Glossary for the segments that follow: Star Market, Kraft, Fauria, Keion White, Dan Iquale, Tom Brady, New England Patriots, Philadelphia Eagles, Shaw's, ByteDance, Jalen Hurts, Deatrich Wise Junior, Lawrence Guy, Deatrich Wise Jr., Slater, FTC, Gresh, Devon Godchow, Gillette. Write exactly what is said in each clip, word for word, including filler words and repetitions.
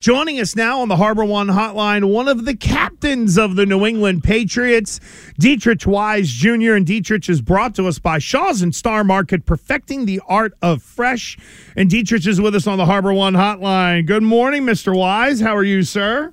Joining us now on the Harbor One Hotline, one of the captains of the New England Patriots, Deatrich Wise Junior And Deatrich is brought to us by Shaw's and Star Market, perfecting the art of fresh. And Deatrich is with us on the Harbor One Hotline. Good morning, Mister Wise. How are you, sir?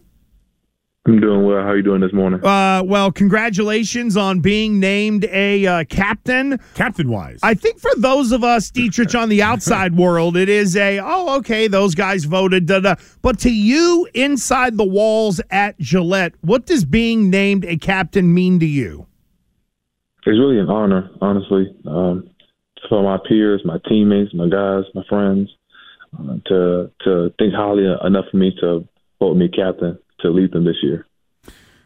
I'm doing well. How are you doing this morning? Uh, well, congratulations on being named a uh, captain. Captain Wise. I think for those of us, Deatrich, on the outside world, it is a, oh, okay, those guys voted, da-da. But to you, inside the walls at Gillette, what does being named a captain mean to you? It's really an honor, honestly, um, for my peers, my teammates, my guys, my friends, uh, to, to think highly enough for me to vote me captain. To lead them this year.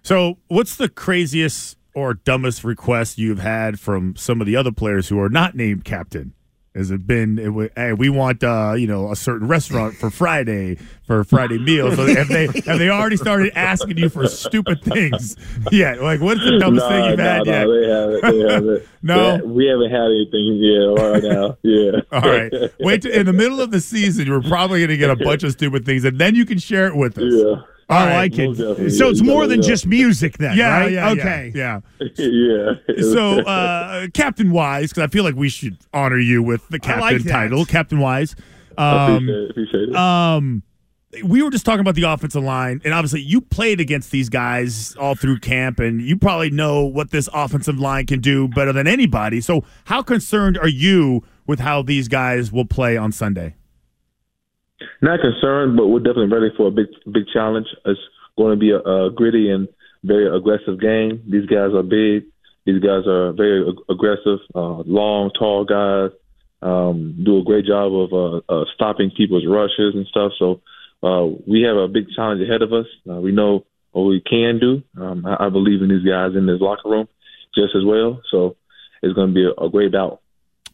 So what's the craziest or dumbest request you've had from some of the other players who are not named captain? Has it been, it was, hey, we want uh, you know, a certain restaurant for Friday for Friday meal? So have they have they already started asking you for stupid things? Yeah, like what's the dumbest nah, thing you've nah, had nah, yet? They haven't, they haven't. No, they, we haven't had anything yet right now. Yeah, all right. Wait, to, in the middle of the season, you're probably going to get a bunch of stupid things, and then you can share it with us. Yeah. I right, like it. So it's yeah, more than just music then, yeah, right? Yeah, okay. Yeah. Yeah. So, uh, Captain Wise, because I feel like we should honor you with the captain like title, Captain Wise. Um, appreciate it. Appreciate it. Um, we were just talking about the offensive line, and obviously you played against these guys all through camp, and you probably know what this offensive line can do better than anybody. So how concerned are you with how these guys will play on Sunday? Not concerned, but we're definitely ready for a big big challenge. It's going to be a, a gritty and very aggressive game. These guys are big. These guys are very ag- aggressive, uh, long, tall guys, um, do a great job of uh, uh, stopping people's rushes and stuff. So uh, we have a big challenge ahead of us. Uh, we know what we can do. Um, I, I believe in these guys in this locker room just as well. So it's going to be a, a great bout.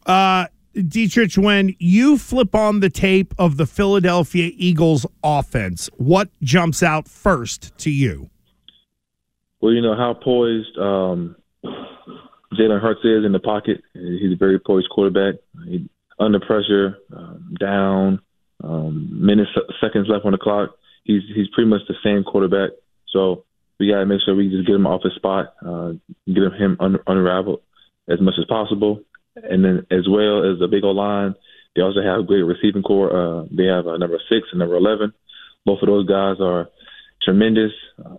Uh Deatrich, when you flip on the tape of the Philadelphia Eagles offense, what jumps out first to you? Well, you know how poised um, Jalen Hurts is in the pocket. He's a very poised quarterback. He, under pressure, um, down, um, minutes, seconds left on the clock. He's he's pretty much the same quarterback. So we got to make sure we just get him off his spot, uh, get him un- unraveled as much as possible. And then as well as the big old line, they also have a great receiving corps. Uh, they have uh, number six and number eleven. Both of those guys are tremendous, uh,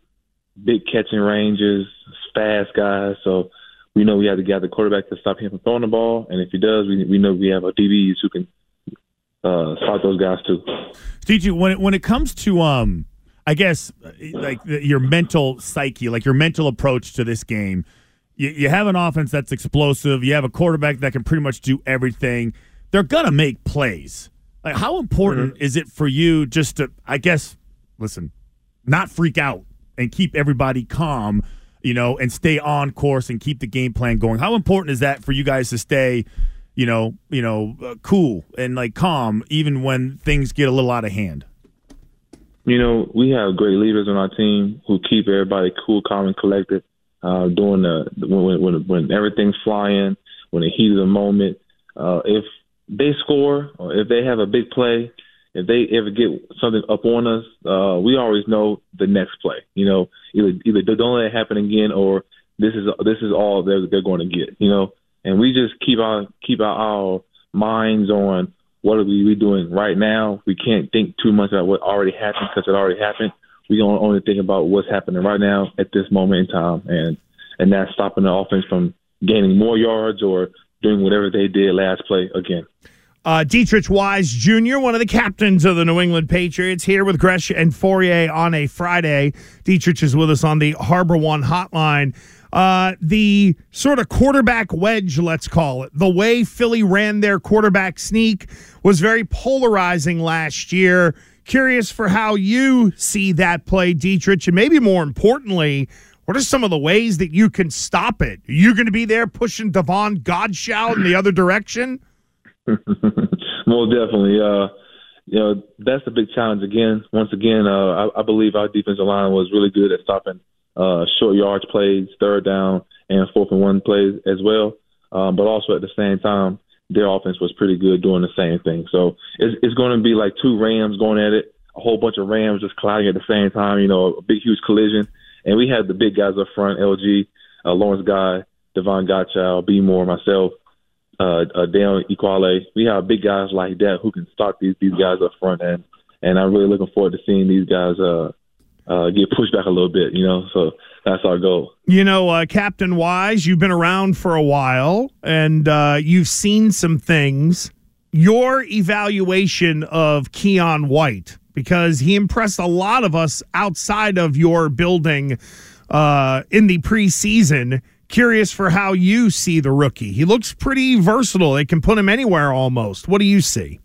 big catching ranges, fast guys. So we know we have to get the quarterback to stop him from throwing the ball. And if he does, we we know we have our D Bs who can uh, stop those guys too. D J, when it, when it comes to um, I guess like your mental psyche, like your mental approach to this game. You have an offense that's explosive. You have a quarterback that can pretty much do everything. They're going to make plays. Like, how important mm-hmm. is it for you just to, I guess, listen, not freak out and keep everybody calm, you know, and stay on course and keep the game plan going? How important is that for you guys to stay, you know, you know, uh, cool and, like, calm even when things get a little out of hand? You know, we have great leaders on our team who keep everybody cool, calm, and collected. Uh, doing the when, when when everything's flying, when the heat of the moment, uh, if they score or if they have a big play, if they ever get something up on us, uh, we always know the next play. You know, either either don't let it happen again, or this is this is all they're, they're going to get. You know, and we just keep our keep our, our minds on what are we, we doing right now. We can't think too much about what already happened because it already happened. We don't only think about what's happening right now at this moment in time, and and that's stopping the offense from gaining more yards or doing whatever they did last play again. Uh, Deatrich Wise Junior, one of the captains of the New England Patriots, here with Gresh and Fauria on a Friday. Deatrich is with us on the Harbor One Hotline. Uh, the sort of quarterback wedge, let's call it, the way Philly ran their quarterback sneak was very polarizing last year. Curious for how you see that play, Deatrich, and maybe more importantly, what are some of the ways that you can stop it? Are you going to be there pushing Devon Godchow in the other direction? Well, definitely. Uh, you know, that's the big challenge again. Once again, uh, I, I believe our defensive line was really good at stopping uh, short yards plays, third down, and fourth and one plays as well. Um, but also at the same time, their offense was pretty good doing the same thing. So it's, it's going to be like two Rams going at it a whole bunch of Rams just colliding at the same time, you know, a big, huge collision. And we had the big guys up front, L G, uh, Lawrence Guy, Devon Godchild, B. Moore, myself, uh, uh, Dan Iquale. We have big guys like that who can stop these these guys up front. And, and I'm really looking forward to seeing these guys uh, uh, get pushed back a little bit, you know. So that's our goal. You know, uh, Captain Wise, you've been around for a while, and uh, you've seen some things. Your evaluation of Keion White, because he impressed a lot of us outside of your building uh, in the preseason. Curious for how you see the rookie. He looks pretty versatile. They can put him anywhere almost. What do you see?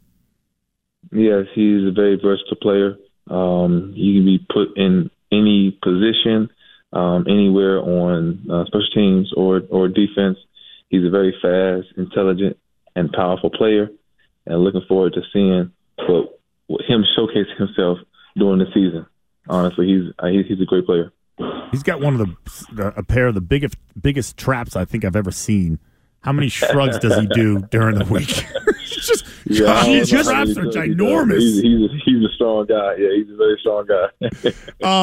Yes, he's a very versatile player. Um, he can be put in any position, um, anywhere on uh, special teams or, or defense. He's a very fast, intelligent, and powerful player. And looking forward to seeing what, what him showcase himself during the season. Honestly, he's he, he's a great player. He's got one of the a pair of the biggest biggest traps I think I've ever seen. How many shrugs does he do during the week? He's just yeah, he just traps are ginormous. He's, he's, a, he's a strong guy. Yeah, he's a very strong guy.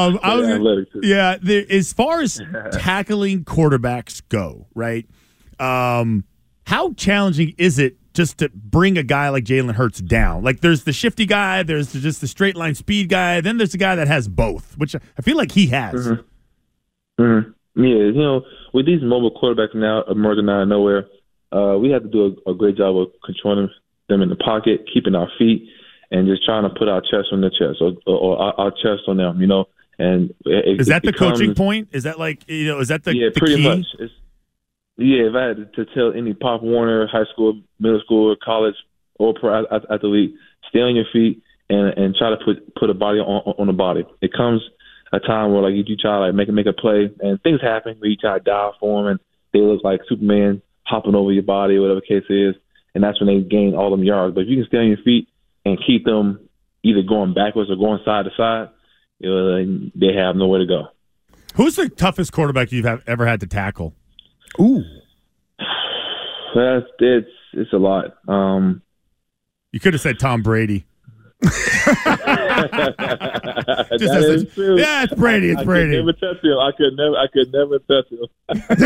um, I was, yeah, there, as far as tackling quarterbacks go, right? Um, how challenging is it just to bring a guy like Jalen Hurts down? Like, there's the shifty guy, there's just the straight line speed guy, then there's the guy that has both, which I feel like he has. Mm-hmm. Mm-hmm. Yeah, you know, with these mobile quarterbacks now emerging out of nowhere, uh, we have to do a, a great job of controlling them in the pocket, keeping our feet, and just trying to put our chest on their chest or, or our, our chest on them, you know. And it, is that the becomes, coaching point? Is that like, you know, is that the, yeah, the pretty key? Much. It's, Yeah, if I had to tell any Pop Warner, high school, middle school, or college, or pro athlete, stay on your feet and and try to put put a body on on a body. It comes a time where like you, you try to like make make a play and things happen where you try to dive for them and they look like Superman hopping over your body or whatever the case is, and that's when they gain all them yards. But if you can stay on your feet and keep them either going backwards or going side to side, you know, they have nowhere to go. Who's the toughest quarterback you've have ever had to tackle? Ooh, that's it's it's a lot. Um, you could have said Tom Brady. that is a, true. Yeah, it's Brady. It's I Brady. Could never touch him. I could never. I could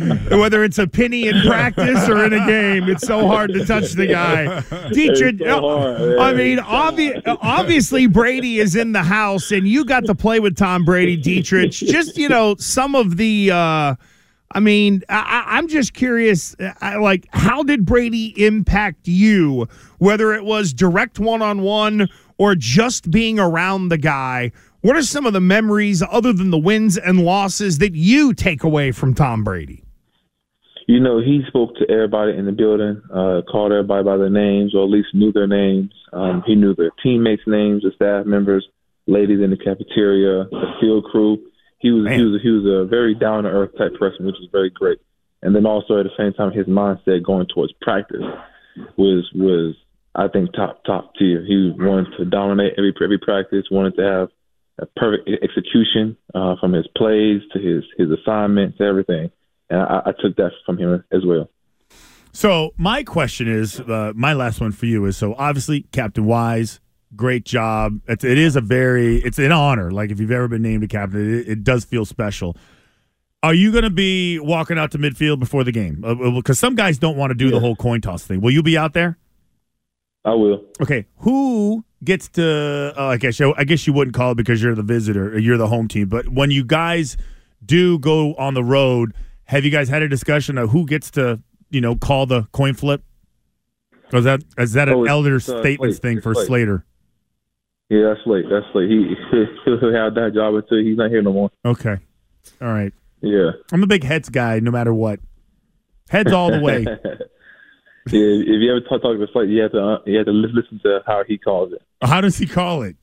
never touch him. Whether it's a penny in practice or in a game, it's so hard to touch the guy. Dietrich, so I mean, obvi- obviously Brady is in the house, and you got to play with Tom Brady, Dietrich. Just you know, some of the. Uh, I mean, I, I'm just curious, I, like, how did Brady impact you, whether it was direct one-on-one or just being around the guy? What are some of the memories, other than the wins and losses, that you take away from Tom Brady? You know, he spoke to everybody in the building, uh, called everybody by their names, or at least knew their names. Um, he knew their teammates' names, the staff members, ladies in the cafeteria, the field crew. He was, he was he was a very down-to-earth type person, which is very great. And then also at the same time, his mindset going towards practice was was I think top top tier. He wanted to dominate every every practice, wanted to have a perfect execution uh, from his plays to his his assignments, everything. And I, I took that from him as well. So my question is, uh, my last one for you is: so obviously, Captain Wise. Great job. It is a very, it's an honor. Like, if you've ever been named a captain, it, it does feel special. Are you going to be walking out to midfield before the game? Because some guys don't want to do yeah. the whole coin toss thing. Will you be out there? I will. Okay. Who gets to, uh, I guess I guess you wouldn't call it because you're the visitor, or you're the home team. But when you guys do go on the road, have you guys had a discussion of who gets to, you know, call the coin flip? Or is that, is that an oh, elder statements uh, thing for Slater? Slater? Yeah, that's late. That's late. He, he'll have that job until he's not here no more. Okay. All right. Yeah. I'm a big heads guy no matter what. Heads all the way. yeah, if you ever talk, talk to Slater, you have to, uh, you have to listen to how he calls it. How does he call it?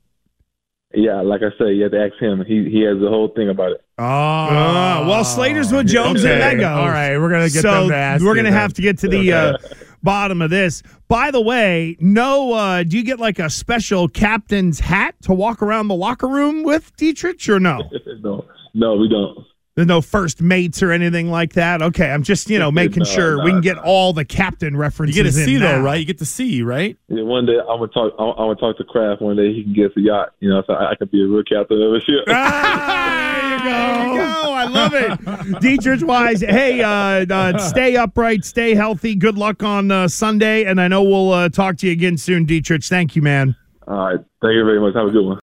Yeah, like I said, you have to ask him. He he has the whole thing about it. Oh. oh. Well, Slater's with Jones okay. and Legos. All right, we're going to get so them to ask we're going to have to get to the uh, – bottom of this. By the way, no, uh, do you get like a special captain's hat to walk around the locker room with, Dietrich, or no? no, no, we don't. There's no first mates or anything like that. Okay, I'm just, you know, making no, sure no, we can get no. all the captain references. You get to see though, right? You get to see, right? Yeah, one day I'm gonna talk. I'm, I'm gonna talk to Kraft. One day he can get us a yacht. You know, so I, I could be a real captain of a ship. Ah, there you go. There you go. I love it. Deatrich Wise. Hey, uh, uh, stay upright, stay healthy. Good luck on uh, Sunday, and I know we'll uh, talk to you again soon, Deatrich. Thank you, man. All right. Thank you very much. Have a good one.